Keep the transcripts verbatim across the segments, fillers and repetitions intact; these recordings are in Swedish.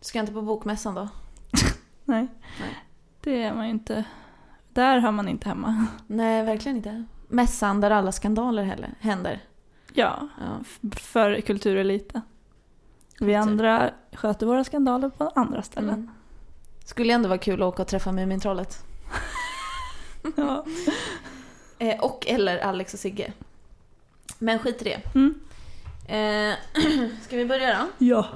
Du ska inte på bokmässan då? Nej. Nej, det är man ju inte. Där hör man inte hemma. Nej, verkligen inte. Mässan där alla skandaler händer. Ja, ja. För kultureliten. Vi andra sköter våra skandaler på andra ställen. Mm. Skulle ändå vara kul att åka och träffa Mumintrollet. Ja. Eh, och eller Alex och Sigge. Men skit i det. Mm. Eh, ska vi börja då? Ja.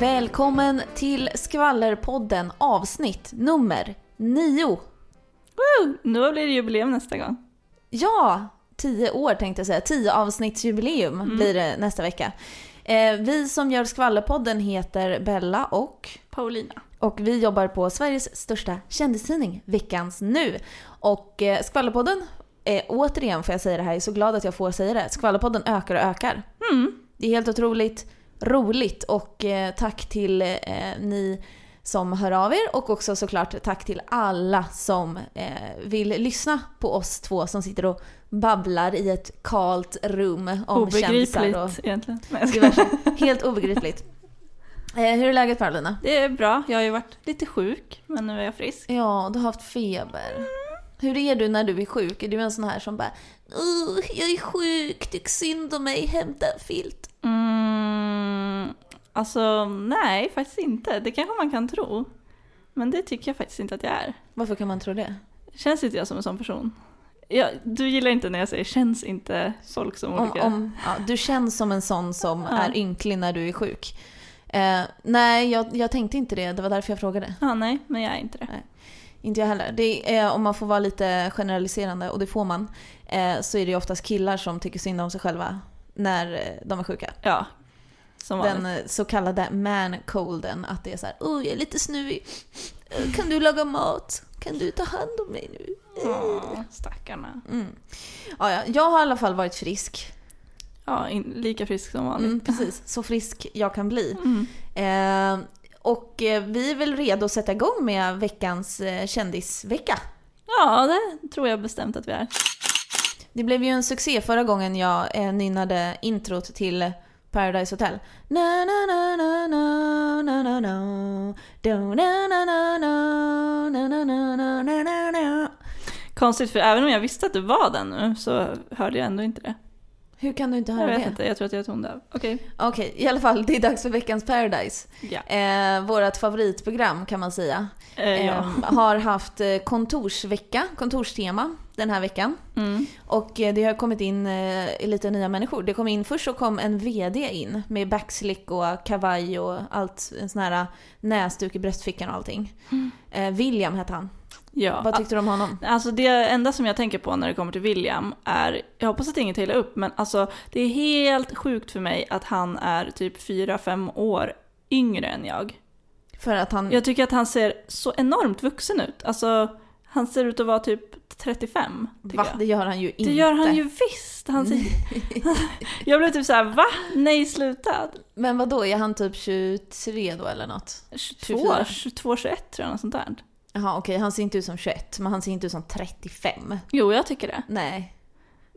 Välkommen till Skvallerpodden, avsnitt nummer nio. Woo! Nu blir det jubileum nästa gång. Ja, tio år tänkte jag säga. Tio avsnittsjubileum mm. blir det nästa vecka. Eh, vi som gör Skvallerpodden heter Bella och Paulina. Och vi jobbar på Sveriges största kändistidning, Vickans nu. Och eh, Skvallerpodden, eh, återigen får jag säga det här, jag är så glad att jag får säga det. Skvallerpodden ökar och ökar. Mm. Det är helt otroligt roligt, och eh, tack till eh, ni som hör av er, och också såklart tack till alla som eh, vill lyssna på oss två som sitter och babblar i ett kalt rum om känslan. Och egentligen. Helt obegripligt. Eh, hur är läget, Perlina? Det är bra, jag har ju varit lite sjuk, men nu är jag frisk. Ja, du har haft feber. Mm. Hur är du när du är sjuk? Är du en sån här som bara, jag är sjuk, tyck synd om mig, hämta en filt? Mm, alltså, nej, faktiskt inte. Det kanske man kan tro. Men det tycker jag faktiskt inte att jag är. Varför kan man tro det? Känns inte jag som en sån person? Jag, du gillar inte när jag säger känns inte folk som olika. Om, om, ja, du känns som en sån som ja. Är ynklig när du är sjuk. Eh, nej, jag, jag tänkte inte det. Det var därför jag frågade. Ja, nej, men jag är inte det. Nej. Inte jag heller. Det är, om man får vara lite generaliserande, och det får man, eh, så är det oftast killar som tycker synd om sig själva när de är sjuka. Ja, som den vanligt. Så kallade man-colden, att det är så här, åh, jag är lite snuvig. Kan du laga mat? Kan du ta hand om mig nu? Åh, stackarna. Mm. Ja, ja, jag har i alla fall varit frisk. Ja, in, lika frisk som vanligt. Mm, precis, så frisk jag kan bli. Mm. Eh, och vi är väl redo att sätta igång med veckans kändisvecka. Ja, det tror jag bestämt att vi är. Det blev ju en succé förra gången jag nynnade introt till Paradise Hotel. Na na na na na na na na. Do na na na na na na na na. Konstigt, för även om jag visste att det var den nu så hörde jag ändå inte det. Hur kan du inte höra det? Jag vet det? inte, jag tror att jag är tondöv. Okej, okay. okay, i alla fall, det är dags för veckans Paradise. Yeah. Eh, vårat favoritprogram kan man säga. Eh, eh, ja. Har haft kontorsvecka, kontorstema den här veckan. Mm. Och det har kommit in eh, lite nya människor. Det kom in, först så kom en vd in med backslick och kavaj och allt, en sån här näsduk i bröstfickan och allting. Mm. Eh, William hette han. Ja. Vad tyckte du om honom? Alltså det enda som jag tänker på när det kommer till William är, jag hoppas att inget hela upp, men alltså det är helt sjukt för mig att han är typ fyra fem år yngre än jag. För att han... Jag tycker att han ser så enormt vuxen ut. Alltså han ser ut att vara typ trettiofem. Va? Jag. Det gör han ju inte. Det gör han ju visst. Han ser... jag blev typ så här, va? Nej, slutad. Men vad då? Är han typ tjugotre då eller något? tjugotvå tjugoett tror jag, något sånt där. Jaha, okej, okay. Han ser inte ut som tjugoett, men han ser inte ut som trettiofem. Jo, jag tycker det. Nej.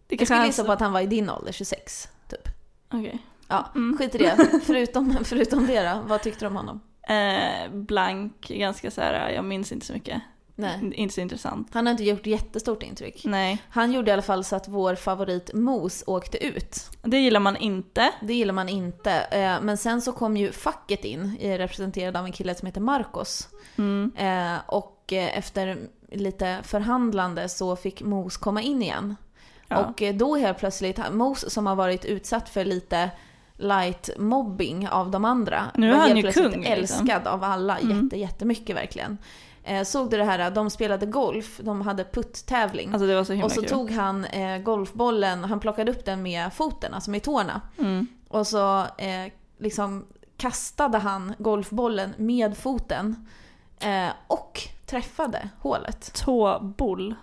Det jag skulle gissa på att han var i din ålder, tjugosex, typ. Okej. Okay. Ja, mm. Skit i det. förutom, förutom det då, vad tyckte du om honom? Eh, blank, ganska så här, jag minns inte så mycket. Nej. Inte så intressant. Han har inte gjort jättestort intryck. Nej. Han gjorde i alla fall så att vår favorit Moos åkte ut. Det gillar man inte. Det gillar man inte. Men sen så kom ju facket in, representerad av en kille som heter Marcus. Mm. Och och efter lite förhandlande så fick Moos komma in igen. Ja. Och då helt plötsligt, Moos som har varit utsatt för lite light mobbing av de andra, nu var helt plötsligt kung, älskad liksom. Av alla mm. jätte, jättemycket verkligen. Eh, såg du det här, de spelade golf, de hade putttävling, alltså det var så himla och så kul. Tog han eh, golfbollen, han plockade upp den med foten, alltså med tårna mm. och så eh, liksom kastade han golfbollen med foten eh, och träffade hålet. Tåboll.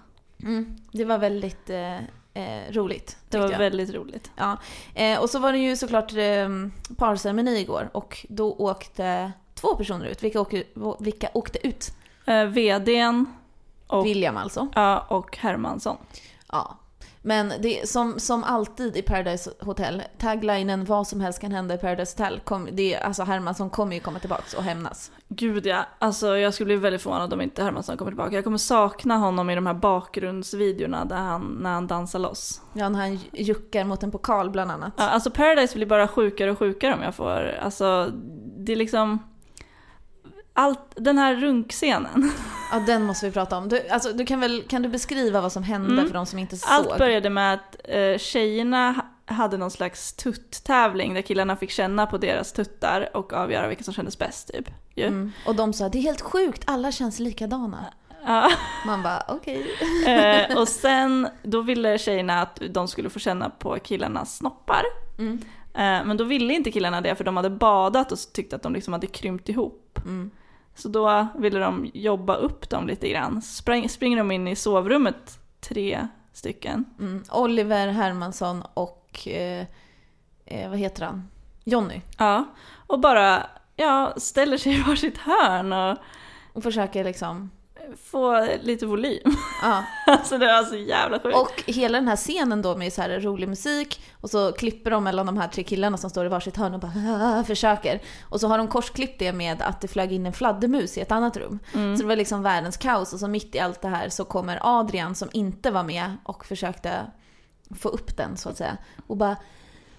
Mm. Det var väldigt eh, eh, roligt. Det var jag. väldigt roligt. Ja. Eh, och så var det ju såklart eh, parceremoni igår och då åkte två personer ut. Vilka åkte, vilka åkte ut? Eh, V D:n och William alltså. Ja, och Hermansson. Ja. Men det, som, som alltid i Paradise Hotel, taglinen vad som helst kan hända i Paradise Hotel, kom, det, alltså Hermansson kommer ju komma tillbaka och hämnas. Gud ja, alltså jag skulle bli väldigt förvånad om inte Hermansson kommer tillbaka. Jag kommer sakna honom i de här bakgrundsvideorna där han, när han dansar loss. Ja, när han juckar mot en pokal bland annat. Ja, alltså Paradise blir bara sjukare och sjukare om jag får, alltså det är liksom... Allt, den här runkscenen. Ja, den måste vi prata om. Du, alltså, du kan, väl, kan du beskriva vad som hände mm. för de som inte såg? Allt började med att eh, tjejerna hade någon slags tutt-tävling där killarna fick känna på deras tuttar och avgöra vilka som kändes bäst. Typ. Yeah. Mm. Och de sa, det är helt sjukt, alla känns likadana. Ja. Man bara, okej. Okay. eh, och sen, då ville tjejerna att de skulle få känna på killarnas snoppar. Mm. Eh, men då ville inte killarna det för de hade badat och tyckte att de liksom hade krympt ihop. Mm. Så då ville de jobba upp dem lite grann. Spring, springer de in i sovrummet, tre stycken. Mm. Oliver, Hermansson och eh, vad heter han? Johnny. Ja, och bara ja, ställer sig i varsitt hörn och, och försöker liksom få lite volym. Ja. Alltså det var så jävla sjukt. Och hela den här scenen då med så här rolig musik och så klipper de mellan de här tre killarna som står i varsitt hörn och bara försöker. Och så har de korsklippt det med att det flög in en fladdermus i ett annat rum. Mm. Så det var liksom världens kaos och så mitt i allt det här så kommer Adrian som inte var med och försökte få upp den så att säga. Och bara,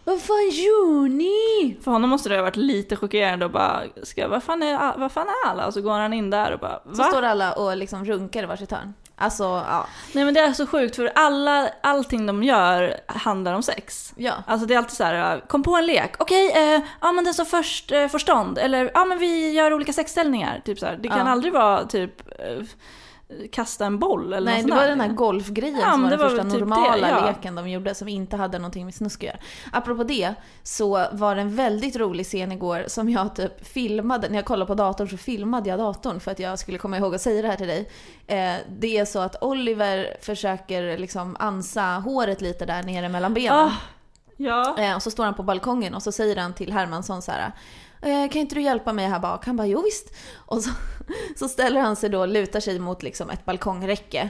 vad fan gör ni? För honom måste det ha varit lite chockerande och bara, ska, vad, fan är, vad fan är alla? Och så går han in där och bara, va? Så står alla och liksom runkar i varsitt hörn. Alltså, ja. Nej men det är så sjukt för alla, allting de gör handlar om sex. Ja. Alltså det är alltid så här, kom på en lek. Okej, eh, ja men den som först eh, förstånd. Eller, ja men vi gör olika sexställningar. Typ så här. Det kan ja. aldrig vara typ... Eh, kasta en boll eller. Nej, det var här. Den här golfgrejen ja, som var den var första typ normala det, ja. leken de gjorde som inte hade någonting med snusk att göra. Apropå det så var det en väldigt rolig scen igår som jag typ filmade. När jag kollade på datorn så filmade jag datorn för att jag skulle komma ihåg att säga det här till dig. Eh, det är så att Oliver försöker liksom ansa håret lite där nere mellan benen. Oh, ja. Eh, och så står han på balkongen och så säger han till Hermansson så här: kan inte du hjälpa mig här bak? Han bara, jo visst. Och så, så ställer han sig då, lutar sig mot liksom ett balkongräcke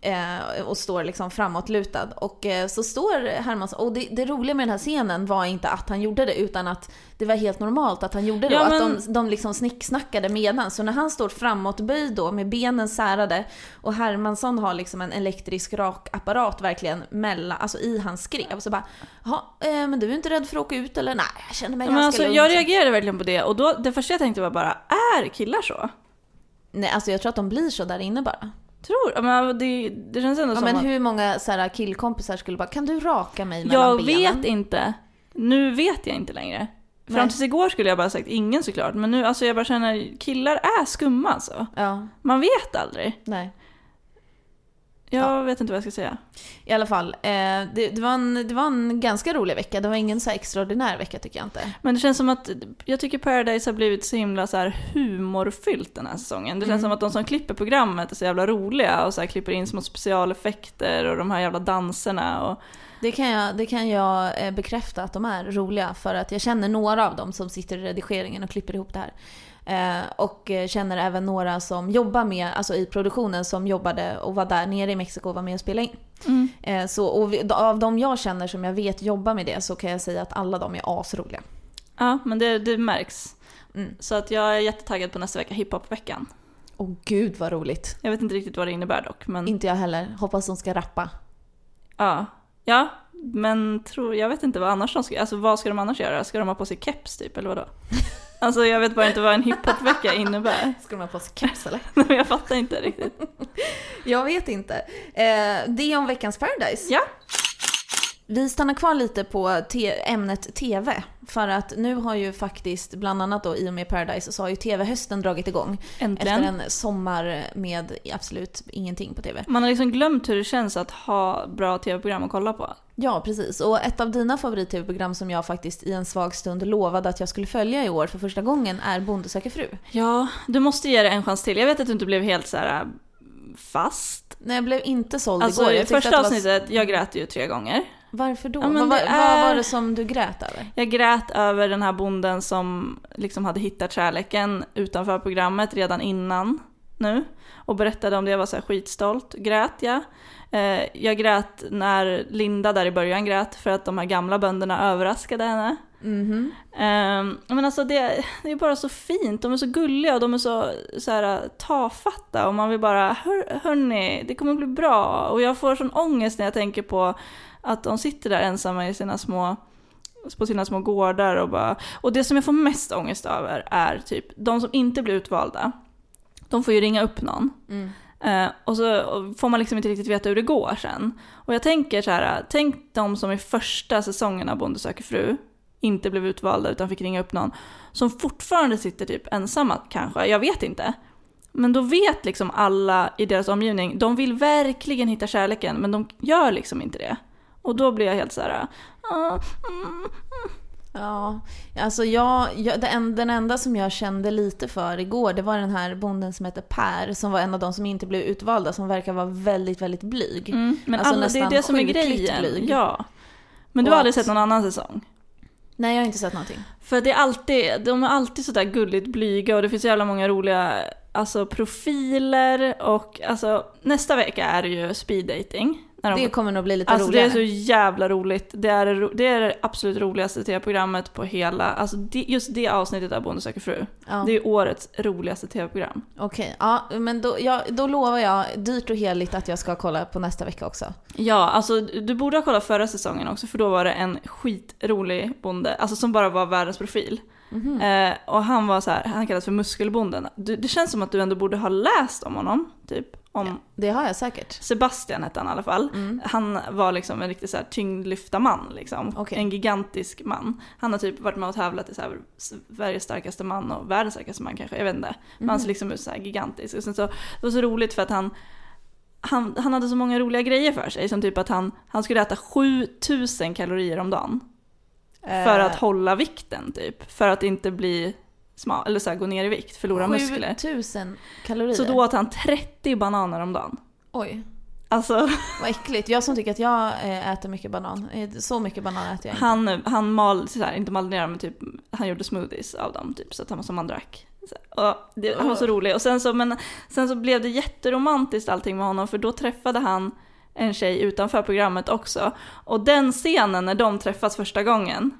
eh, och står liksom framåtlutad. Och eh, så står Hermansson, och det, det roliga med den här scenen var inte att han gjorde det, utan att det var helt normalt att han gjorde det. Ja, men... Att de, de liksom snicksnackade medan. Så när han står framåtböjd då med benen särade och Hermansson har liksom en elektrisk rakapparat verkligen mellan, alltså i hans skrev. Så bara, ja, eh, men du är inte rädd för att åka ut eller? Nej, jag känner mig men ganska alltså, lugnt. Jag reagerade verkligen på det och då, det första jag tänkte var bara, är killar så? Nej, alltså jag tror att de blir så där inne bara. Tror, men det, det känns ändå ja, som men att... hur många så här, killkompisar skulle bara, kan du raka mig mellan jag benen? Jag vet inte. Nu vet jag inte längre. Fram tills igår skulle jag bara sagt ingen såklart. Men nu, alltså jag bara känner, killar är skumma alltså. Ja. Man vet aldrig. Nej. Jag ja. vet inte vad jag ska säga. I alla fall, eh, det, det, var en, det var en ganska rolig vecka. Det var ingen så här extraordinär vecka tycker jag inte. Men det känns som att, jag tycker Paradise har blivit så himla så här humorfyllt den här säsongen. Det känns mm. som att de som klipper programmet är så jävla roliga och så här klipper in små specialeffekter och de här jävla danserna och... Det kan, jag, det kan jag bekräfta att de är roliga för att jag känner några av dem som sitter i redigeringen och klipper ihop det här. Eh, och känner även några som jobbar med, alltså i produktionen som jobbade och var där nere i Mexiko och var med och spelade in. Mm. Eh, så, och vi, av de jag känner som jag vet jobbar med det så kan jag säga att alla de är asroliga. Ja, men det, det märks. Mm. Så att jag är jättetaggad på nästa vecka, hiphopveckan. Åh gud vad roligt. Jag vet inte riktigt vad det innebär dock. Men... Inte jag heller, hoppas de ska rappa. Ja. Ja, men tror jag vet inte vad annars de ska, alltså vad ska de annars göra? Ska de ha på sig keps typ eller vad då? Alltså jag vet bara inte vad en hiphopvecka innebär. Ska de ha på sig keps eller? Nej, jag fattar inte riktigt. Jag vet inte. Eh, det är om veckans Paradise. Ja. Vi stannar kvar lite på te- ämnet T V. För att nu har ju faktiskt, bland annat då, i och med Paradise så har ju T V-hösten dragit igång. Äntligen. Efter en sommar med absolut ingenting på T V. Man har liksom glömt hur det känns att ha bra T V-program att kolla på. Ja, precis. Och ett av dina favorit-T V-program som jag faktiskt i en svag stund lovade att jag skulle följa i år för första gången är Bondesökerfru. Ja, du måste ge det en chans till. Jag vet att du inte blev helt så här fast. Nej, jag blev inte såld alltså, igår. Jag första att var... avsnittet, jag grät ju tre gånger. Varför då? Ja, vad, var, är... vad var det som du grät över? Jag grät över den här bonden som liksom hade hittat kärleken utanför programmet redan innan nu och berättade om det. Jag var så här skitstolt. Grät jag. Eh, jag grät när Linda där i början grät för att de här gamla bönderna överraskade henne. Mm-hmm. Eh, men alltså det, det är bara så fint. De är så gulliga och de är så, så här, tafatta och man vill bara, Hör, hörni, det kommer bli bra. Och jag får sån ångest när jag tänker på att de sitter där ensamma i sina små, på sina små gårdar. Och, bara, och det som jag får mest ångest över är typ de som inte blir utvalda. De får ju ringa upp någon. Mm. Eh, och så får man liksom inte riktigt veta hur det går sen. Och jag tänker så här, tänk de som i första säsongen av Bonde söker fru inte blev utvalda utan fick ringa upp någon. Som fortfarande sitter typ ensamma kanske, jag vet inte. Men då vet liksom alla i deras omgivning, de vill verkligen hitta kärleken men de gör liksom inte det. Och då blir jag helt så här... Uh, mm. Ja, alltså jag, jag, den enda som jag kände lite för igår, det var den här bonden som heter Per, som var en av de som inte blev utvalda, som verkar vara väldigt, väldigt blyg. Mm, men alltså alla, det är det som är grejen. Blyg. Ja. Men du och har aldrig sett någon annan säsong? Nej, jag har inte sett någonting. För det är alltid, de är alltid så där gulligt blyga och det finns jävla många roliga alltså, profiler. Och alltså, nästa vecka är det ju speed dating. De, det kommer nog bli lite alltså roligare. Det är så jävla roligt. Det är det, är det absolut roligaste T V-programmet på hela... Alltså det, just det avsnittet av Bonde söker fru. Ja. Det är årets roligaste T V-program. Okej, okay. Ja, men då, ja, då lovar jag dyrt och heligt att jag ska kolla på nästa vecka också. Ja, alltså du borde ha kollat förra säsongen också. För då var det en skitrolig bonde. Alltså som bara var världens profil. Mm-hmm. Eh, och han var så här, han kallas för muskelbonden. Du, det känns som att du ändå borde ha läst om honom, typ. Om ja, det har jag säkert. Sebastian hette han i alla fall. Mm. Han var liksom en riktigt så här tyngdlyftarman liksom. Okay. En gigantisk man. Han har typ varit med och tävlat i så här Sveriges starkaste man och världens starkaste man kanske, jag vet inte. Men han ser liksom ut så här gigantisk. Och sen så, det var så roligt för att han han, han hade så många roliga grejer för sig, som typ att han, han skulle äta sjutusen kalorier om dagen. För att hålla vikten typ. För att inte bli smal. Eller så här, gå ner i vikt, förlora muskler. sjutusen kalorier. Så då åt han trettio bananer om dagen. Oj. Alltså. Vad äckligt. Jag som tycker att jag äter mycket banan. Så mycket banan äter jag inte. Han, han mal, så här, inte malde ner dem, men typ, han gjorde smoothies av dem typ. Så att han var som man drack. Och det han var så rolig. Och sen så, men, sen så blev det jätteromantiskt allting med honom. För då träffade han en tjej utanför programmet också. Och den scenen när de träffas första gången,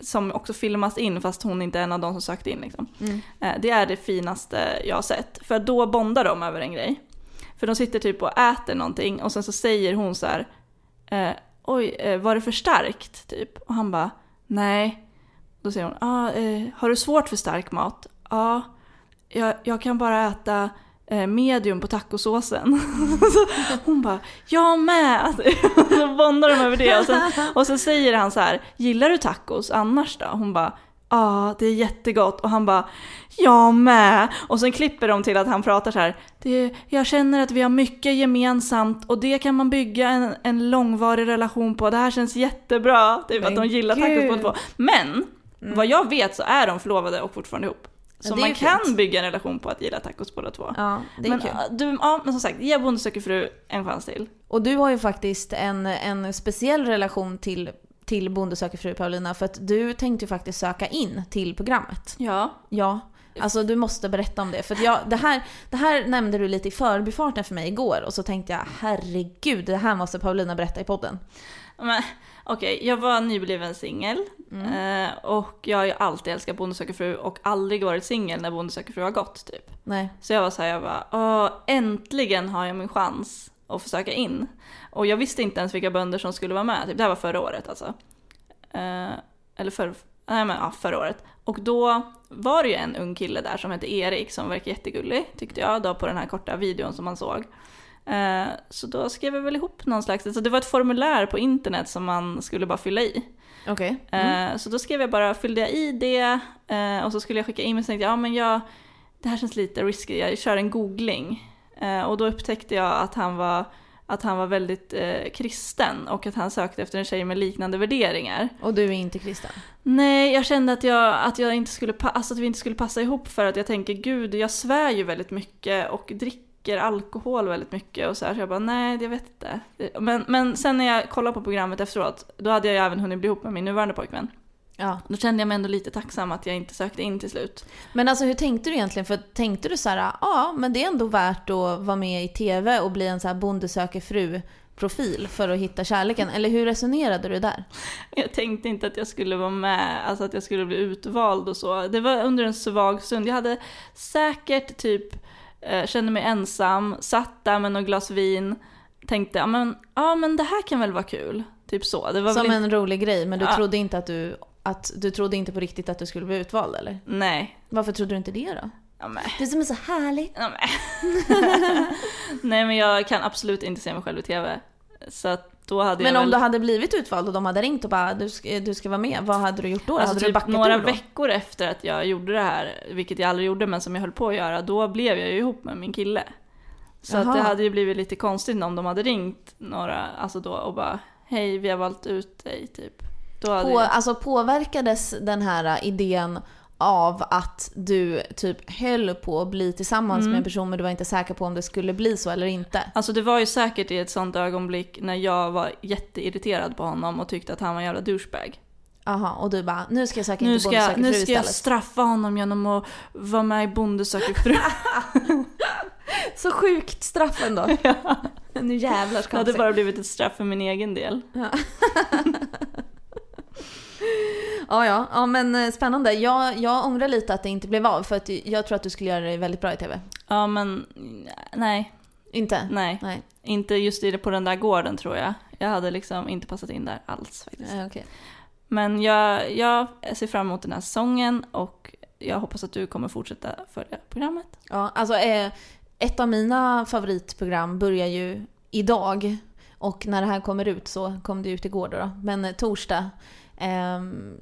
som också filmas in fast hon inte är en av de som sökt in liksom. Mm. Det är det finaste jag har sett. För då bondar de över en grej. För de sitter typ och äter någonting. Och sen så säger hon så här, oj, var det för starkt? Typ. Och han bara, nej. Då säger hon, ah, eh, har du svårt för stark mat? Ja, jag, jag kan bara äta medium på tacosåsen. Hon bara, jag med. Så bondar de över det. Och sen, och sen säger han så här, gillar du tacos annars då? Hon bara, ja, ah, det är jättegott. Och han bara, jag med. Och sen klipper de till att han pratar så här, det, jag känner att vi har mycket gemensamt och det kan man bygga en, en långvarig relation på. Det här känns jättebra. Typ att de gillar tacos på. Men, mm. vad jag vet så är de förlovade och fortfarande ihop. Så man kan fint. Bygga en relation på att gilla tacos båda två. Ja, det är men, kul. Du, ja, men som sagt, ge Bonde söker fru en chans till. Och du har ju faktiskt en, en speciell relation till, till Bonde söker fru, Paulina. För att du tänkte ju faktiskt söka in till programmet. Ja. Ja. Alltså du måste berätta om det. För att jag, det, här, det här nämnde du lite i förbifarten för mig igår. Och så tänkte jag, herregud, det här måste Paulina berätta i podden. Men... Okej, okay, jag var nybliven singel mm. och jag har ju alltid älskat Bonde söker fru och aldrig varit singel när Bonde söker fru har gått typ. Nej. Så jag var så här, jag bara, åh, äntligen har jag min chans att försöka in. Och jag visste inte ens vilka bönder som skulle vara med. Typ. Det här var förra året alltså. Eh, eller för, nej men ja, förra året. Och då var det ju en ung kille där som hette Erik som verkar jättegullig, tyckte jag då, på den här korta videon som man såg. Eh, så då skrev vi väl ihop någon slags, så det var ett formulär på internet som man skulle bara fylla i. Okej. Okay. Mm. Eh, så då skrev jag bara, fyllde jag i det eh, och så skulle jag skicka in, och tänkte jag, ja men jag, det här känns lite risky, jag kör en googling. Eh, och då upptäckte jag att han var att han var väldigt eh, kristen och att han sökte efter en tjej med liknande värderingar. Och du är inte kristen? Nej, jag kände att, jag, att, jag inte skulle pa- alltså att vi inte skulle passa ihop, för att jag tänker, gud, jag svär ju väldigt mycket och dricker alkohol väldigt mycket och så här, så jag bara, nej, jag vet inte. Men, men sen när jag kollade på programmet efteråt, då hade jag ju även hunnit bli ihop med min nuvarande pojkvän. Ja. Då kände jag mig ändå lite tacksam att jag inte sökte in till slut. Men alltså hur tänkte du egentligen? För tänkte du så här, ja men det är ändå värt att vara med i tv och bli en så här bondesökerfru-profil för att hitta kärleken. Eller hur resonerade du där? Jag tänkte inte att jag skulle vara med, alltså att jag skulle bli utvald och så. Det var under en svag stund. Jag hade säkert typ, eh, kände mig ensam, satt där med något glas vin, tänkte, ja men, ja, men det här kan väl vara kul. Typ så. Det var som väl en inte rolig grej, men du ja. trodde inte att du... Att du trodde inte på riktigt att du skulle bli utvald, eller? Nej. Varför trodde du inte det då? Ja, men. Det som är så härligt. Ja, men. Nej, men jag kan absolut inte se mig själv i tv. Så då hade men jag om väl... du hade blivit utvald och de hade ringt och bara, du ska, du ska vara med, vad hade du gjort då? Alltså, hade typ du backat några då? Veckor efter att jag gjorde det här, vilket jag aldrig gjorde men som jag höll på att göra, då blev jag ju ihop med min kille. Så att det hade ju blivit lite konstigt om de hade ringt några, alltså då, och bara, hej, vi har valt ut dig, typ. På, alltså påverkades den här idén av att du typ höll på att bli tillsammans mm. med en person, men du var inte säker på om det skulle bli så eller inte? Alltså det var ju säkert i ett sånt ögonblick när jag var jätteirriterad på honom och tyckte att han var en jävla douchebag. Aha, och du bara, nu ska jag söka nu ska, inte bondesökerfru istället. Nu ska jag straffa honom genom att vara med i bondesökerfru. Så sjukt straffen då. Ja. Nu jävlar ska jag det hade bara blivit ett straff för min egen del. Ja. Ja, ja, ja, men spännande. Jag, jag ångrar lite att det inte blev av, för att jag tror att du skulle göra det väldigt bra i tv. Ja, men nej. Inte? Nej, nej. Inte just i det, på den där gården tror jag. Jag hade liksom inte passat in där alls faktiskt. Ja, okay. Men jag, jag ser fram emot den här säsongen och jag hoppas att du kommer fortsätta följa programmet. Ja, alltså eh, ett av mina favoritprogram börjar ju idag, och när det här kommer ut så kom det ut igår då, då. Men eh, torsdag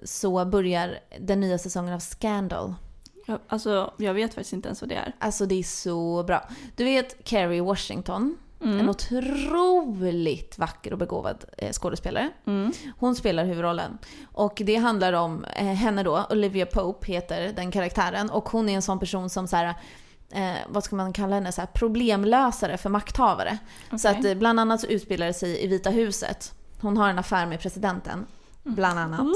så börjar den nya säsongen av Scandal. Ja, alltså, jag vet faktiskt inte ens vad det är. Alltså det är så bra. Du vet Kerry Washington, mm. en otroligt vacker och begåvad skådespelare. Mm. Hon spelar huvudrollen. Och det handlar om henne då, Olivia Pope heter den karaktären. Och hon är en sån person som så här... Eh, vad ska man kalla henne, så här, problemlösare för makthavare. Okay. Så att bland annat så utspelar det sig i Vita huset. Hon har en affär med presidenten, bland annat.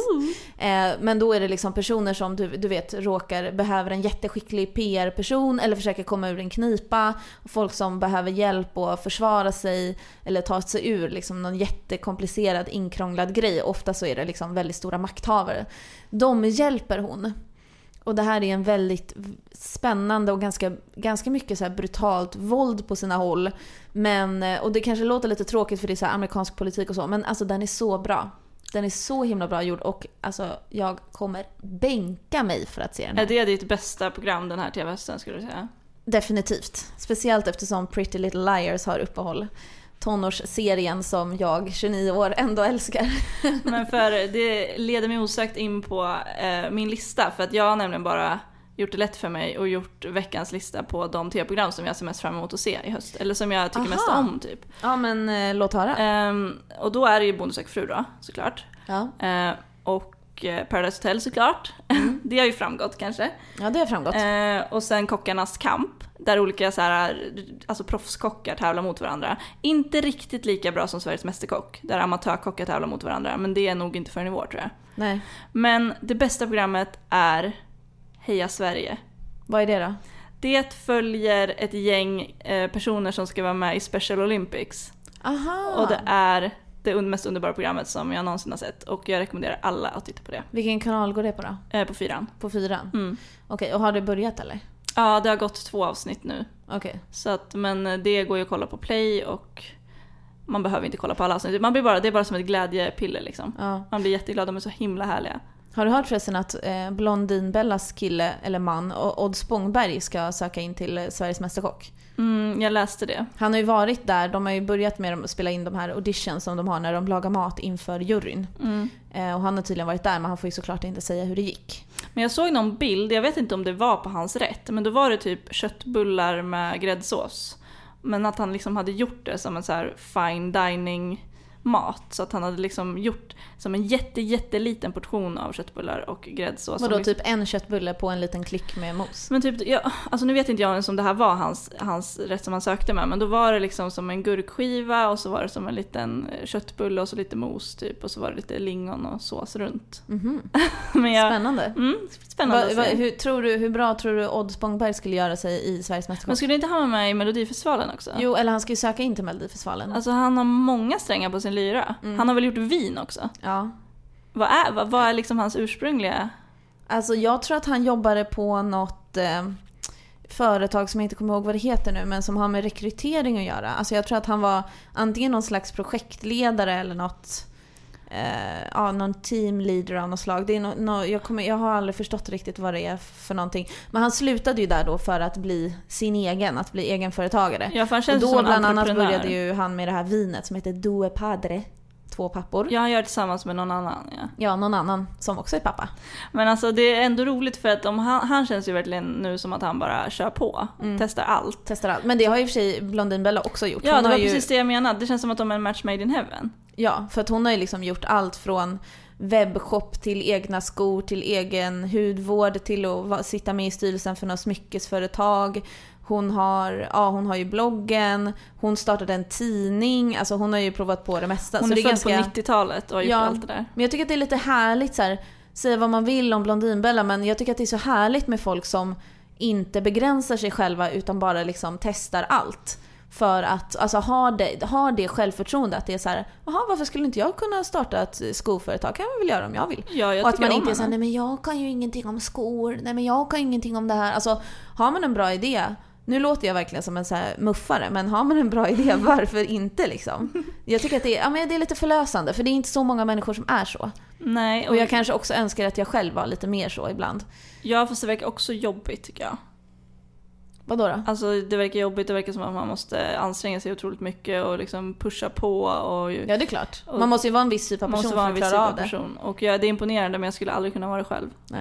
Eh, men då är det liksom personer som du, du vet råkar behöver en jätteskicklig P R-person eller försöker komma ur en knipa, och folk som behöver hjälp att försvara sig eller ta sig ur liksom någon jättekomplicerad inkrånglad grej. Ofta så är det liksom väldigt stora makthavare. De hjälper hon. Och det här är en väldigt spännande och ganska, ganska mycket så här brutalt våld på sina håll. Men, och det kanske låter lite tråkigt för det är så här amerikansk politik och så, men alltså den är så bra. Den är så himla bra gjord, och alltså, jag kommer bänka mig för att se den här. Är det ditt bästa program den här tv-hösten, skulle du säga? Definitivt. Speciellt eftersom Pretty Little Liars har uppehåll. Tonårsserien som jag, tjugonio år, ändå älskar. Men för det leder mig osökt in på eh, min lista. För att jag har nämligen bara gjort det lätt för mig och gjort veckans lista på de tv-program som jag ser mest fram emot att se i höst. Eller som jag tycker Aha. mest om, typ. Ja, men eh, låt höra. Ehm, och då är det ju Bondesökerfru då, såklart. Ja. Ehm, och eh, Paradise Hotel, såklart. Mm. Det har ju framgått, kanske. Ja, det har framgått. Ehm, och sen Kockarnas kamp, där olika så här, alltså proffskockar tävlar mot varandra. Inte riktigt lika bra som Sveriges mästerkock, där amatörkockar tävlar mot varandra. Men det är nog inte för nivå, tror jag. Nej. Men det bästa programmet är... Heja Sverige. Vad är det då? Det följer ett gäng eh, personer som ska vara med i Special Olympics. Aha. Och det är det mest underbara programmet som jag någonsin har sett. Och jag rekommenderar alla att titta på det. Vilken kanal går det på då? Eh, på fyran. På fyran? Mm. Okej, okay, och har det börjat eller? Ja, det har gått två avsnitt nu. Okej. Okay. Så att, men det går ju att kolla på Play, och man behöver inte kolla på alla avsnitt. Man blir bara, det är bara som ett glädjepiller liksom. Ja. Man blir jätteglad, de är så himla härliga. Har du hört förresten att eh, Blondin Bellas kille eller man Odd Spångberg ska söka in till Sveriges mästerkock? Mm, jag läste det. Han har ju varit där, de har ju börjat med att spela in de här auditions som de har när de lagar mat inför juryn. Mm. Eh, och han har tydligen varit där, men han får ju såklart inte säga hur det gick. Men jag såg någon bild, jag vet inte om det var på hans rätt, men då var det typ köttbullar med gräddsås. Men att han liksom hade gjort det som en så här fine dining mat, så att han hade liksom gjort som en jätte jätteliten portion av köttbullar och gräddsås. Vadå, liksom... typ en köttbulle på en liten klick med mos. Men typ ja, alltså nu vet inte jag ens om det här var hans hans rätt som han sökte med, men då var det liksom som en gurkskiva och så var det som en liten köttbulle och så lite mos typ, och så var det lite lingon och sås runt. Mhm. Men jag... spännande. Mm, spännande. Va, va, hur tror du hur bra tror du Odd Spångberg skulle göra sig i Sveriges mästerkock? Men skulle inte han vara med i Melodifestivalen också? Jo, eller han ska ju söka in till Melodifestivalen. Alltså han har många strängar på sin lyra. Mm. Han har väl gjort vin också? Ja. Vad är, vad, vad är liksom hans ursprungliga? Alltså jag tror att han jobbade på något eh, företag som jag inte kommer ihåg vad det heter nu, men som har med rekrytering att göra. Alltså jag tror att han var antingen någon slags projektledare eller något eh, ja, någon teamleader av något slag. Det är no, no, jag, kommer, jag har aldrig förstått riktigt vad det är för någonting. Men han slutade ju där då för att bli sin egen, att bli egenföretagare. Ja, och då bland annat började ju han med det här vinet som heter Due Padre. Två pappor. Ja, han gör det tillsammans med någon annan. Ja. ja, någon annan som också är pappa. Men alltså det är ändå roligt för att om han, han känns ju verkligen nu som att han bara kör på. Mm. Testar allt. Testar allt. Men det har ju för sig Blondin Bella också gjort. Ja, hon det var ju... precis det jag menade. Det känns som att de är en match made in heaven. Ja, för att hon har ju liksom gjort allt från webbshop till egna skor, till egen hudvård, till att sitta med i styrelsen för något smyckesföretag. Hon har, ja, hon har ju bloggen, hon startade en tidning, alltså hon har ju provat på det mesta. Hon är, så det är född ganska... på nittiotalet och har gjort ja, allt det där. Men jag tycker att det är lite härligt så här, säga vad man vill om Blondin Bella, men jag tycker att det är så härligt med folk som inte begränsar sig själva utan bara liksom testar allt. För att alltså, ha, det, ha det självförtroende att det är så här, jaha, varför skulle inte jag kunna starta ett skoföretag? Kan jag väl göra om jag vill? Ja, jag och att man inte säger, nej men jag kan ju ingenting om skor, nej men jag kan ingenting om det här. Alltså har man en bra idé, nu låter jag verkligen som en så här muffare, men har man en bra idé, varför inte liksom? Jag tycker att det är, ja, men det är lite förlösande, för det är inte så många människor som är så. Nej. Och, och jag det... kanske också önskar att jag själv var lite mer så ibland. Ja, fast det verkar också jobbigt tycker jag. Vadå då? Alltså det verkar jobbigt, det verkar som att man måste anstränga sig otroligt mycket och liksom pusha på och ju... Ja, det är klart. Man måste ju vara en viss typ av person för att klara av det. Och ja, det är imponerande, men jag skulle aldrig kunna vara det själv. Nej.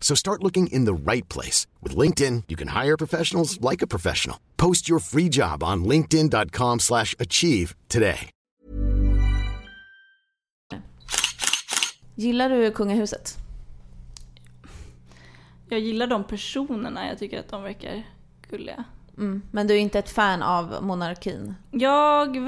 So start looking in the right place. With LinkedIn, you can hire professionals like a professional. Post your free job on linkedin dot com slash achieve today. Gillar du kungahuset? Jag gillar de personerna, jag tycker att de verkar gulliga. Mm, men du är inte ett fan av monarkin? Jag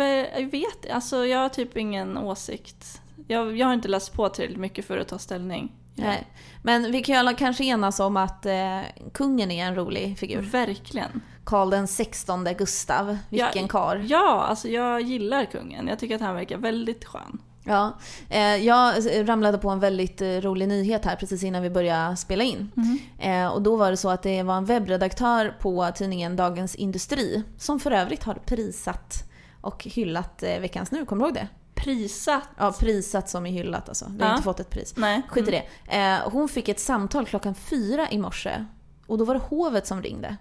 vet, alltså jag har typ ingen åsikt. Jag, jag har inte läst på tillräckligt mycket för att ta ställning. Nej. Men vi kan kanske enas om att eh, kungen är en rolig figur. Verkligen. Karl den sextonde Gustav, vilken ja, karl. Ja, alltså jag gillar kungen. Jag tycker att han verkar väldigt skön. Ja, eh, jag ramlade på en väldigt eh, rolig nyhet här precis innan vi började spela in. Mm. eh, Och då var det så att det var en webbredaktör på tidningen Dagens Industri, som för övrigt har prisat och hyllat eh, Veckans Nu, kommer du ihåg det? Prisat? Ja, prisat som är hyllat alltså. Vi har ja. inte fått ett pris. Nej. Skit i det. eh, Hon fick ett samtal klockan fyra i morse, och då var det hovet som ringde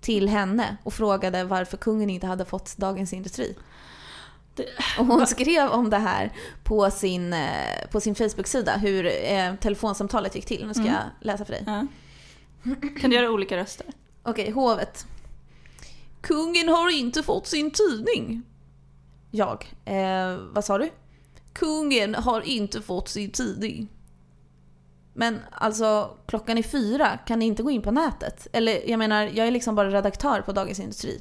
till henne och frågade varför kungen inte hade fått Dagens Industri. Och hon skrev om det här på sin, på sin Facebook-sida, hur eh, telefonsamtalet gick till. Nu ska mm. jag läsa för dig. Ja. Kan du göra olika röster? Okej, hovet. Kungen har inte fått sin tidning. Jag, eh, vad sa du? Kungen har inte fått sin tidning. Men alltså, klockan är fyra. Kan ni inte gå in på nätet? Eller jag menar, jag är liksom bara redaktör på Dagens Industri.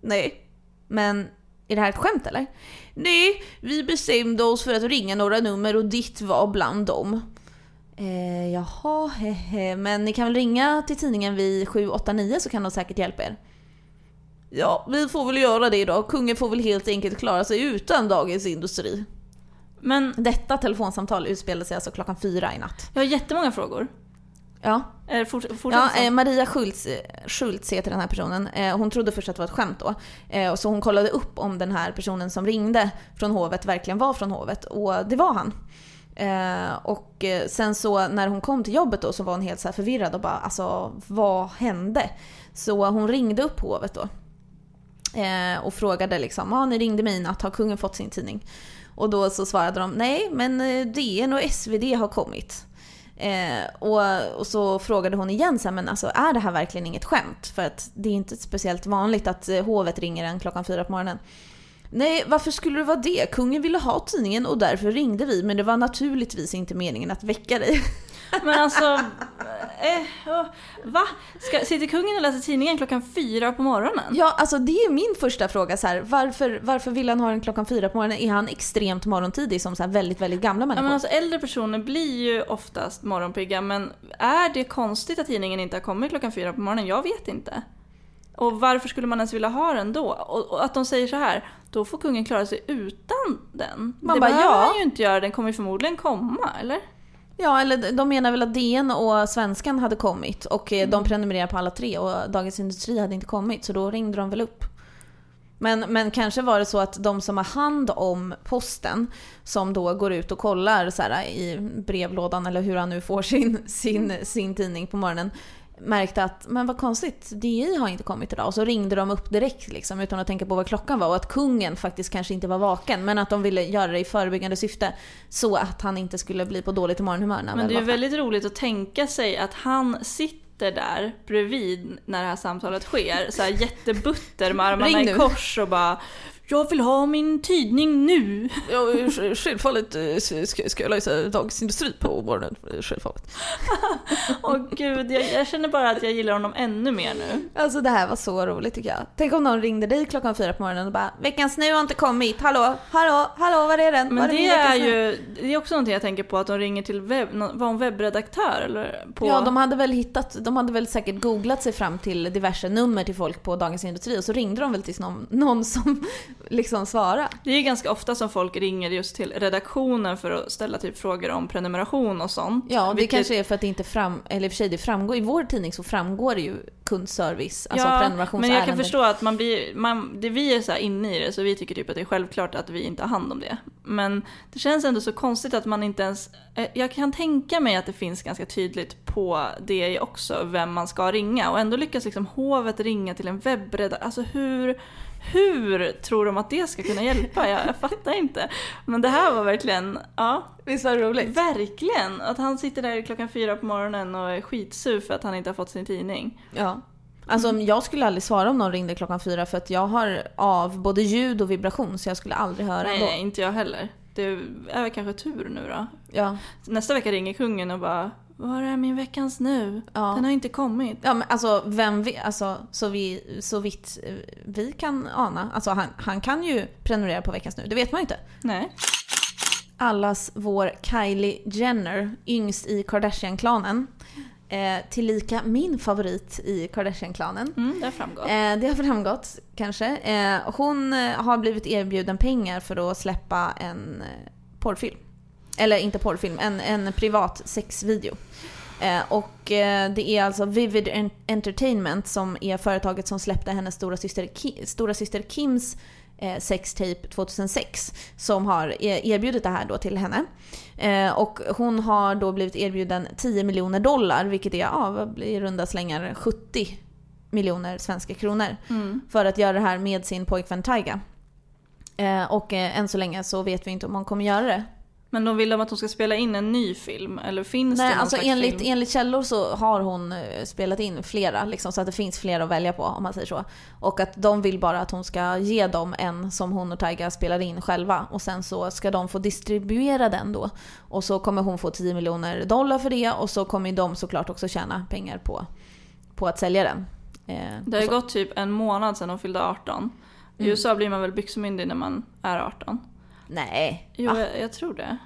Nej. Men är det här ett skämt eller? Nej, vi bestämde oss för att ringa några nummer och ditt var bland dem. Eh, jaha, hehe. Men ni kan väl ringa till tidningen vid sju åtta nio så kan de säkert hjälpa er. Ja, vi får väl göra det idag. Kungen får väl helt enkelt klara sig utan Dagens Industri. Men detta telefonsamtal utspelade sig alltså klockan fyra i natt. Jag har jättemånga frågor. Ja, eh, fort, ja eh, Maria Schultz, Schultz heter den här personen. eh, Hon trodde först att det var ett skämt då, eh, så hon kollade upp om den här personen som ringde från hovet verkligen var från hovet. Och det var han. Eh, och sen så när hon kom till jobbet då, så var hon helt så här förvirrad och bara, alltså vad hände? Så hon ringde upp hovet då, eh, och frågade liksom, ja ah, ni ringde mig i natt, har kungen fått sin tidning? Och då så svarade de, nej men D N och S V D har kommit. Eh, och, och så frågade hon igen så här, men alltså är det här verkligen inget skämt? För att det är inte speciellt vanligt att hovet ringer en klockan fyra på morgonen. Nej, varför skulle det vara det? Kungen ville ha tidningen och därför ringde vi. Men det var naturligtvis inte meningen att väcka dig. Men alltså, eh, oh, va? Ska, sitter kungen och läser tidningen klockan fyra på morgonen? Ja, alltså det är min första fråga så här. Varför, varför vill han ha den klockan fyra på morgonen? Är han extremt morgontidig som så här väldigt, väldigt gamla människor? Ja, men alltså äldre personer blir ju oftast morgonpigga. Men är det konstigt att tidningen inte har kommit klockan fyra på morgonen? Jag vet inte. Och varför skulle man ens vilja ha den då? Och, och att de säger så här, då får kungen klara sig utan den. Man det bara, behöver ja. han ju inte göra, den kommer förmodligen komma, eller? Ja, eller de menar väl att D N och Svenskan hade kommit. Och mm. de prenumererade på alla tre och Dagens Industri hade inte kommit. Så då ringde de väl upp. Men, men kanske var det så att de som har hand om posten, som då går ut och kollar så här, i brevlådan eller hur han nu får sin, sin, mm. sin tidning på morgonen, märkte att, men vad konstigt, D I har inte kommit idag. Och så ringde de upp direkt liksom, utan att tänka på vad klockan var. Och att kungen faktiskt kanske inte var vaken, men att de ville göra det i förebyggande syfte, så att han inte skulle bli på dåligt morgonhumör. Men det är ju väldigt roligt att tänka sig att han sitter där bredvid när det här samtalet sker, så här jättebutter med armarna i kors och bara, jag vill ha min tidning nu. Ja, självfallet ska, ska jag läsa Dagens Industri på morgonen. Självfallet. Åh oh, gud, jag, jag känner bara att jag gillar honom ännu mer nu. Alltså det här var så roligt tycker jag. Tänk om någon ringde dig klockan fyra på morgonen och bara, veckans nu har inte kommit, hallå, hallå, hallå, var är den? Men är det, det är ju, det är också någonting jag tänker på, att de ringer till webb, var en webbredaktör eller på... Ja, de hade väl hittat, de hade väl säkert googlat sig fram till diverse nummer till folk på Dagens Industri, och så ringde de väl till någon, någon som liksom svara. Det är ganska ofta som folk ringer just till redaktionen för att ställa typ frågor om prenumeration och sånt. Ja, det vilket... kanske är för att det inte fram, eller i och för sig det framgår i vår tidning, så framgår det ju kundservice, alltså ja, prenumerationsärenden. Men jag kan förstå att man blir man, det vi är så här inne i det, så vi tycker typ att det är självklart att vi inte har hand om det. Men det känns ändå så konstigt att man inte ens, jag kan tänka mig att det finns ganska tydligt på det också vem man ska ringa, och ändå lyckas liksom hovet ringa till en webbredaktör. Alltså hur Hur tror de att det ska kunna hjälpa? Jag, jag fattar inte. Men det här var verkligen... Ja, visst var det roligt? Verkligen. Att han sitter där klockan fyra på morgonen och är skitsur för att han inte har fått sin tidning. Ja. Alltså jag skulle aldrig svara om någon ringde klockan fyra, för att jag har av både ljud och vibration, så jag skulle aldrig höra. Nej, nej, inte jag heller. Det är kanske tur nu då. Ja. Nästa vecka ringer kungen och bara... Var är min veckans nu? Ja. Den har inte kommit. Ja, men alltså, vem vi, alltså, så, vi, så vitt vi kan ana. Alltså, han, han kan ju prenumerera på veckans nu. Det vet man inte. Nej. Allas vår Kylie Jenner, yngst i Kardashian-klanen. Eh, tillika min favorit i Kardashian-klanen. Mm, det har framgått. Eh, det har framgått, kanske. Eh, hon har blivit erbjuden pengar för att släppa en porrfilm. Eller inte porrfilm, en, en privat sexvideo. Eh, och eh, det är alltså Vivid en- Entertainment som är företaget som släppte hennes stora syster, Ki- stora syster Kims eh, sextape tjugohundrasex, som har erbjudit det här då till henne. Eh, och hon har då blivit erbjuden tio miljoner dollar, vilket är ja, i runda slängar sjuttio miljoner svenska kronor, mm. för att göra det här med sin pojkvän Taiga. Eh, och eh, än så länge så vet vi inte om hon kommer göra det. Men de vill de att hon ska spela in en ny film, eller finns Nej, det någon alltså slags enligt, film? Enligt källor så har hon spelat in flera, liksom, så att det finns flera att välja på, om man säger så. Och att de vill bara att hon ska ge dem en som hon och Taiga spelar in själva. Och sen så ska de få distribuera den då. Och så kommer hon få tio miljoner dollar för det. Och så kommer de såklart också tjäna pengar på, på att sälja den. Eh, det har ju gått typ en månad sedan hon fyllde arton. I U S A blir man väl byxmyndig när man är arton? Nej. Jo, ah. jag, jag tror det.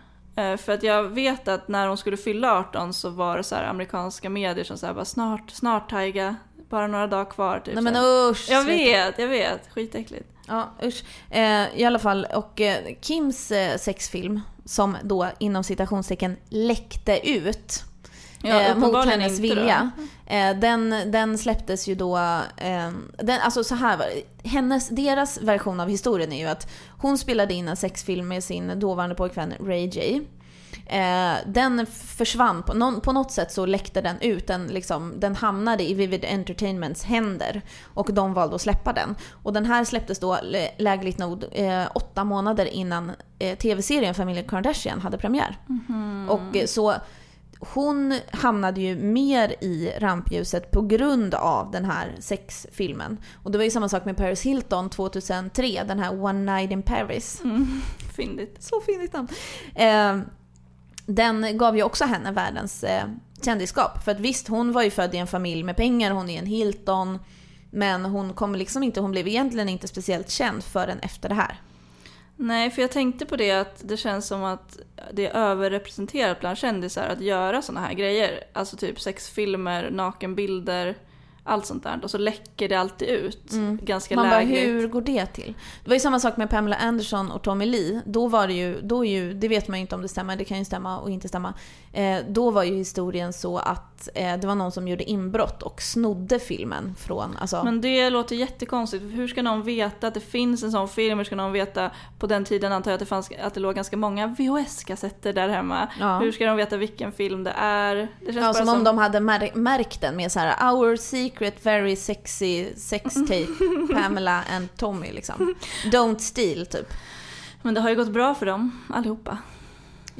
Eh, för att jag vet att när hon skulle fylla arton så var det så här amerikanska medier som så här bara snart, snart Taiga, bara några dagar kvar typ. Nej men usch. Jag vet, jag vet, skitäckligt. Ja, usch. Eh, i alla fall, och eh, Kims eh, sexfilm som då inom citationstecken läckte ut. Ja, eh, mot hennes vilja. Eh, den, den släpptes ju då eh, den, alltså så här var hennes, deras version av historien är ju att hon spelade in en sexfilm med sin dåvarande pojkvän Ray J. Eh, den försvann på, någon, på något sätt så läckte den ut, den, liksom, den hamnade i Vivid Entertainments händer och de valde att släppa den. Och den här släpptes då lägligt nog eh, åtta månader innan eh, tv-serien Familjen Kardashian hade premiär. Mm-hmm. Och eh, så hon hamnade ju mer i rampljuset på grund av den här sexfilmen. Och det var ju samma sak med Paris Hilton tjugohundratre, den här One Night in Paris. Mm, fyndigt. Så fyndigt namn. Eh, den gav ju också henne världens eh, kändisskap. För att visst, hon var ju född i en familj med pengar, hon är en Hilton. Men hon, kom liksom inte, hon blev egentligen inte speciellt känd förrän efter det här. Nej, för jag tänkte på det att det känns som att det är överrepresenterat bland kändisar att göra såna här grejer. Alltså typ sexfilmer, nakenbilder, allt sånt där. Och så läcker det alltid ut. Mm. Ganska man lägligt. Bara, hur går det till? Det var ju samma sak med Pamela Anderson och Tommy Lee. Då var det ju, då ju det vet man ju inte om det stämmer, det kan ju stämma och inte stämma. Eh, då var ju historien så att eh, det var någon som gjorde inbrott och snodde filmen från... Alltså... Men det låter jättekonstigt. Hur ska någon veta att det finns en sån film? Hur ska någon veta, på den tiden antar jag att det, fanns, att det låg ganska många V H S-kassetter där hemma. Ja. Hur ska de veta vilken film det är? Det känns ja, bara som, som om de hade mär- märkt den med så här, Our Secret Very Sexy Sex Tape Pamela and Tommy liksom. Don't steal typ. Men det har ju gått bra för dem allihopa.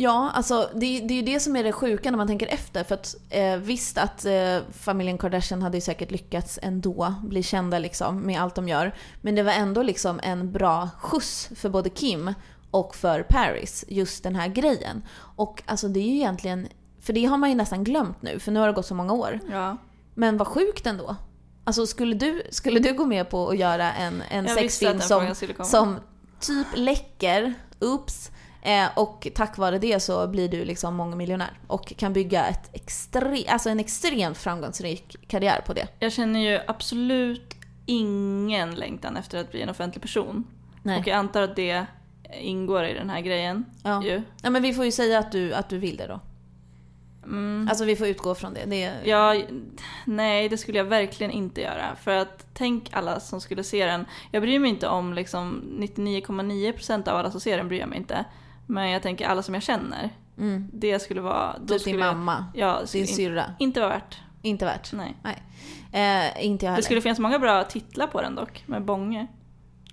Ja, alltså det, det är ju det som är det sjuka när man tänker efter. För att eh, visst att eh, familjen Kardashian hade ju säkert lyckats ändå bli kända liksom med allt de gör. Men det var ändå liksom en bra skjuts för både Kim och för Paris, just den här grejen. Och alltså det är ju egentligen, för det har man ju nästan glömt nu, för nu har det gått så många år. Ja. Men vad sjukt ändå. Alltså skulle du, skulle du gå med på att göra en, en sexfilm som, som typ läcker, oops, eh, och tack vare det så blir du liksom mångmiljonär och kan bygga ett extre, alltså en extremt framgångsrik karriär på det. Jag känner ju absolut ingen längtan efter att bli en offentlig person. Nej. Och jag antar att det ingår i den här grejen. Ja, ju. Ja, men vi får ju säga att du, att du vill det då. Mm. Alltså vi får utgå från det, det är... ja, nej, det skulle jag verkligen inte göra. För att tänk alla som skulle se den. Jag bryr mig inte om liksom, nittionio komma nio procent av alla som ser den bryr jag mig inte. Men jag tänker alla som jag känner. Mm. Det skulle vara då din skulle, mamma, ja, din syrra in, inte vara värt. Inte värt, nej, nej. Eh, inte jag heller. Det skulle finnas många bra titlar på den dock. Med Bonge.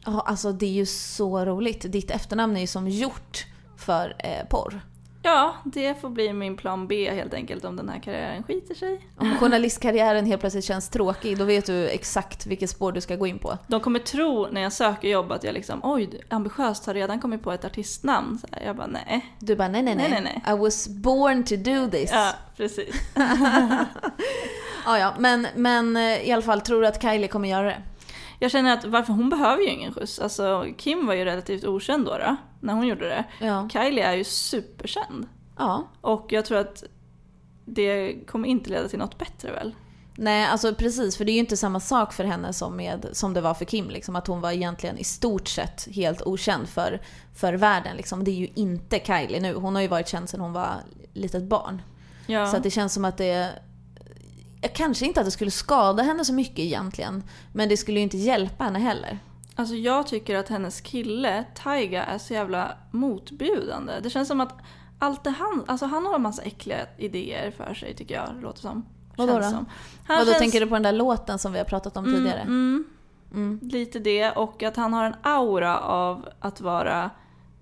Ja, alltså det är ju så roligt. Ditt efternamn är ju som gjort för eh, porr. Ja, det får bli min plan B helt enkelt om den här karriären skiter sig. Om journalistkarriären helt plötsligt känns tråkig, då vet du exakt vilket spår du ska gå in på. De kommer tro när jag söker jobb att jag liksom, oj, ambitiöst har redan kommit på ett artistnamn. Så här, jag bara, nej. Du bara, nej, nej, nej. nej, nej, nej. I was born to do this. Ja, precis. ja, ja, men, men i alla fall, tror du att Kylie kommer göra det? Jag känner att varför hon behöver ju ingen skjuts. Alltså Kim var ju relativt okänd då, då när hon gjorde det. Ja. Kylie är ju superkänd. Ja. Och jag tror att det kommer inte leda till något bättre väl. Nej, alltså precis, för det är ju inte samma sak för henne som, med, som det var för Kim liksom, att hon var egentligen i stort sett helt okänd för, för världen liksom. Det är ju inte Kylie nu. Hon har ju varit känd sedan hon var litet barn. Ja. Så att det känns som att det kanske inte att det skulle skada henne så mycket egentligen, men det skulle ju inte hjälpa henne heller. Alltså jag tycker att hennes kille Taiga är så jävla motbjudande. Det känns som att allt det han, alltså han har en massa äckliga idéer för sig tycker jag, det låter som. Vad då? Som. Han Vad känns... då tänker du på den där låten som vi har pratat om mm, tidigare? Mm, mm. Lite det, och att han har en aura av att vara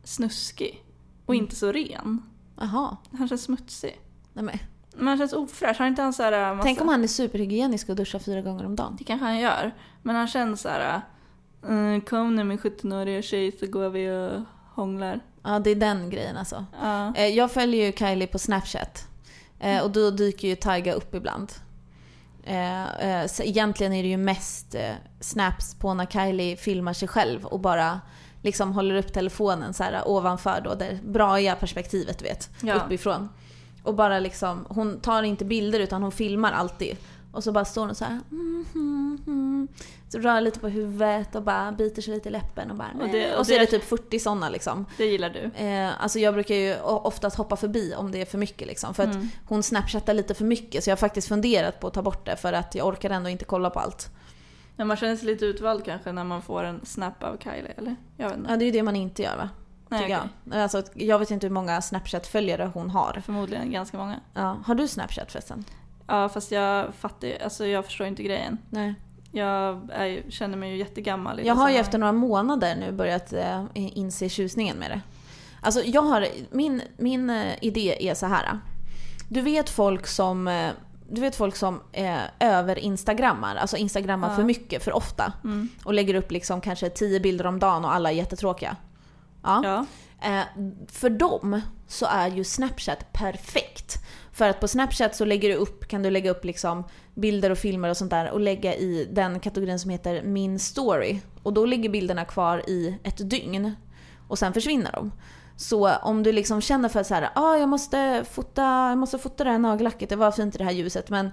snuskig. och inte så ren. Aha. Han känns smutsig. Nej, men. Men han känns ofräsch. Han är inte han så här massa... Tänk om han är superhygienisk och duschar fyra gånger om dagen. Det kanske han gör. Men han känns så här... Mm, kom nu min sjuttonåriga tjej så går vi och hånglar. Ja, det är den grejen alltså. Ja. Jag följer ju Kylie på Snapchat. Och då dyker ju Taiga upp ibland. Så egentligen är det ju mest snaps på när Kylie filmar sig själv och bara... liksom håller upp telefonen så här ovanför då, där braiga perspektivet vet, ja. Uppifrån. Och bara liksom, hon tar inte bilder utan hon filmar alltid. Och så bara står hon så här mm, mm, mm. Så rör lite på huvudet och bara biter sig lite i läppen och bara och, det, och, och så det är det typ fyrtio sådana liksom. Det gillar du. Eh, alltså jag brukar ju oftast hoppa förbi om det är för mycket liksom, för mm. att hon snapchattar lite för mycket, så jag har faktiskt funderat på att ta bort det för att jag orkar ändå inte kolla på allt. Men man känner sig lite utvald kanske när man får en snap av Kylie, eller? Jag vet inte. Ja, det är ju det man inte gör, va? Nej, okay. jag. Alltså, jag vet inte hur många Snapchat-följare hon har. Förmodligen ganska många. Ja. Har du Snapchat förresten? Ja, fast jag fattar ju, alltså jag förstår inte grejen. Nej. Jag är, känner mig ju jättegammal. I jag har ju efter några månader nu börjat eh, inse tjusningen med det. Alltså jag har, min, min eh, idé är så här. Du vet folk som... Eh, Du vet folk som eh, över Instagrammar, alltså Instagrammar ja. För mycket, för ofta mm. och lägger upp liksom kanske tio bilder om dagen och alla är jättetråkiga. Ja. Ja. Eh, för dem så är ju Snapchat perfekt. För att på Snapchat så lägger du upp, kan du lägga upp liksom bilder och filmer och sånt där och lägga i den kategorin som heter min story, och då ligger bilderna kvar i ett dygn och sen försvinner de. Så om du liksom känner för så här, ah, jag måste fota, jag måste fota det här nagellacket, det var fint i det här ljuset, men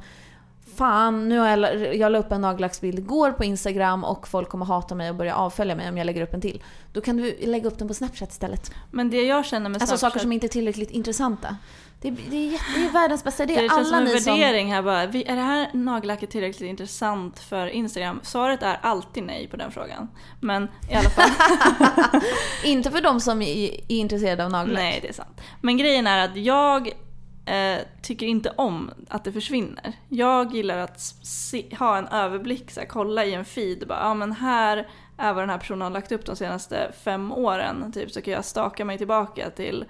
fan, nu har jag, jag la upp en nagellacksbild igår på Instagram och folk kommer hata mig och börja avfölja mig om jag lägger upp en till. Då kan du lägga upp den på Snapchat istället. Men det jag känner med Snapchat... Alltså saker som inte är tillräckligt intressanta. Det, det, är, jätte, det är världens bästa idé. Det känns alla som en värdering som... här bara, är det här nagellacket tillräckligt intressant för Instagram? Svaret är alltid nej på den frågan. Men i alla fall inte för de som är, är intresserade av nagellack. Nej, det är sant. Men grejen är att jag eh, tycker inte om att det försvinner. Jag gillar att se, ha en överblick, så här, kolla i en feed bara, ja, men här är vad den här personen har lagt upp de senaste fem åren typ, så kan jag staka mig tillbaka till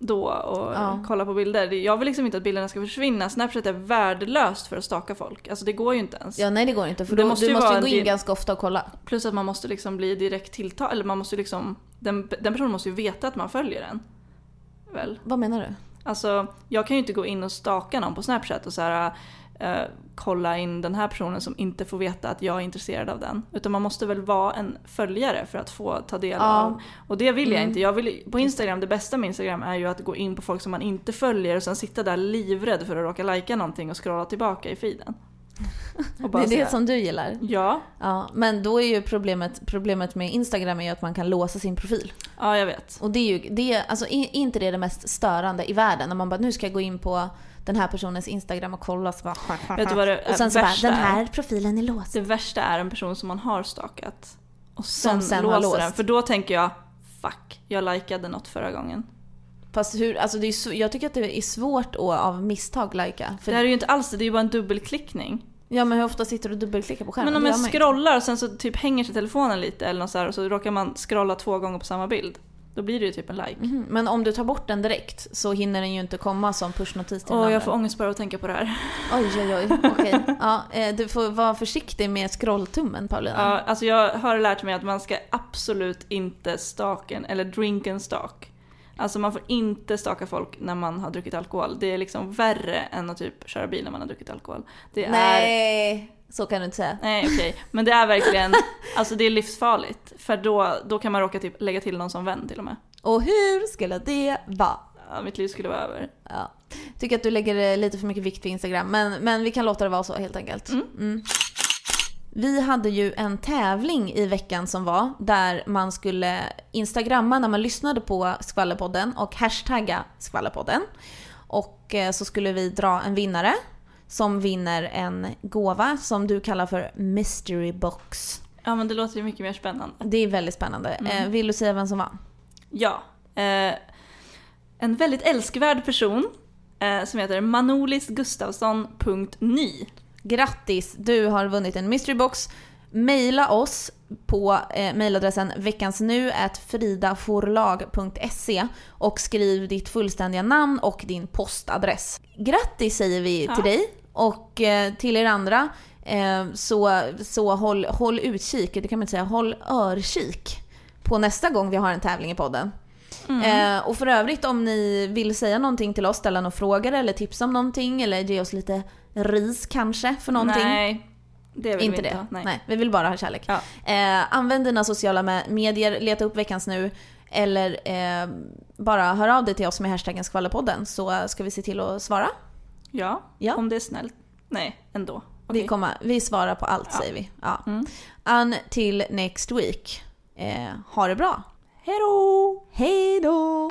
då och ja. Kolla på bilder. Jag vill liksom inte att bilderna ska försvinna. Snapchat är värdelöst för att staka folk. Alltså det går ju inte ens. Ja, nej, det går inte, för då, måste du måste ju gå in din... ganska ofta och kolla. Plus att man måste liksom bli direkt tilltal, eller man måste liksom den, den personen måste ju veta att man följer den. Väl? Vad menar du? Alltså jag kan ju inte gå in och staka någon på Snapchat och så här eh, kolla in den här personen som inte får veta att jag är intresserad av den, utan man måste väl vara en följare för att få ta del ja. Av, och det vill jag mm. inte. Jag vill på Instagram, det bästa med Instagram är ju att gå in på folk som man inte följer och sen sitta där livrädd för att råka lajka någonting och scrolla tillbaka i feeden. Och bara det är säga, det som du gillar. Ja. Ja, men då är ju problemet problemet med Instagram är ju att man kan låsa sin profil. Ja, jag vet. Och det är ju det, alltså är inte det det mest störande i världen när man bara nu ska jag gå in på den här personens Instagram och kolla så bara, vet du vad det, och sen så bara, den här profilen är låst. Det värsta är en person som man har stakat och sen, som sen låser låst. Den. För då tänker jag, fuck, jag likade något förra gången. Fast hur, alltså det är så, jag tycker att det är svårt att av misstag lajka. För det här är ju inte alls det, det är ju bara en dubbelklickning. Ja, men hur ofta sitter du och dubbelklickar på skärmen? Men om man, man scrollar och sen så typ hänger sig telefonen lite eller något så här, och så råkar man scrolla två gånger på samma bild. Då blir det ju typ en like. Mm-hmm. Men om du tar bort den direkt så hinner den ju inte komma som pushnotis till. Åh, oh, jag får ångest bara att tänka på det här. Oj, oj, oj. Okej. Ja, du får vara försiktig med scrolltummen, Paulina. Ja, alltså jag har lärt mig att man ska absolut inte staken eller drinken stak. Alltså man får inte staka folk när man har druckit alkohol. Det är liksom värre än att typ köra bil när man har druckit alkohol. Det nej, är... så kan du inte säga. Nej, okej. Okay. Men det är verkligen, alltså det är livsfarligt. För då, då kan man råka typ lägga till någon som vän till och med. Och hur skulle det vara? Ja, mitt liv skulle vara över. Ja. Tycker att du lägger lite för mycket vikt vid Instagram. Men, men vi kan låta det vara så helt enkelt. Mm. Mm. Vi hade ju en tävling i veckan som var där man skulle instagramma när man lyssnade på Skvallerpodden och hashtagga Skvallerpodden. Och så skulle vi dra en vinnare som vinner en gåva som du kallar för mystery box. Ja, men det låter ju mycket mer spännande. Det är väldigt spännande. Mm. Vill du säga vem som vann? Ja, eh, en väldigt älskvärd person eh, som heter manolisgustavsson punkt ny. Grattis, du har vunnit en mystery box Maila oss på eh, mailadressen veckansnu at fridaforlag punkt se och skriv ditt fullständiga namn och din postadress. Grattis säger vi ja. till dig och eh, till er andra. Eh, så så håll, håll utkik, det kan man inte säga, håll örkik på nästa gång vi har en tävling i podden. Mm. Eh, och för övrigt, om ni vill säga någonting till oss, ställa några frågor eller tipsa om någonting eller ge oss lite ris kanske för någonting. Nej. Det vill inte vi inte det. Nej. Nej, vi vill bara ha kärlek. Ja. Eh, använd dina sociala medier, leta upp Veckans nu eller eh, bara hör av dig till oss med hashtaggen Skvallerpodden så ska vi se till att svara. Ja, ja. Om det är snällt. Nej, ändå. Okay. Vi, kommer, vi svarar på allt, ja. säger vi. Ja. Mm. Until next week. Eh, ha det bra. Hej då! Hej då!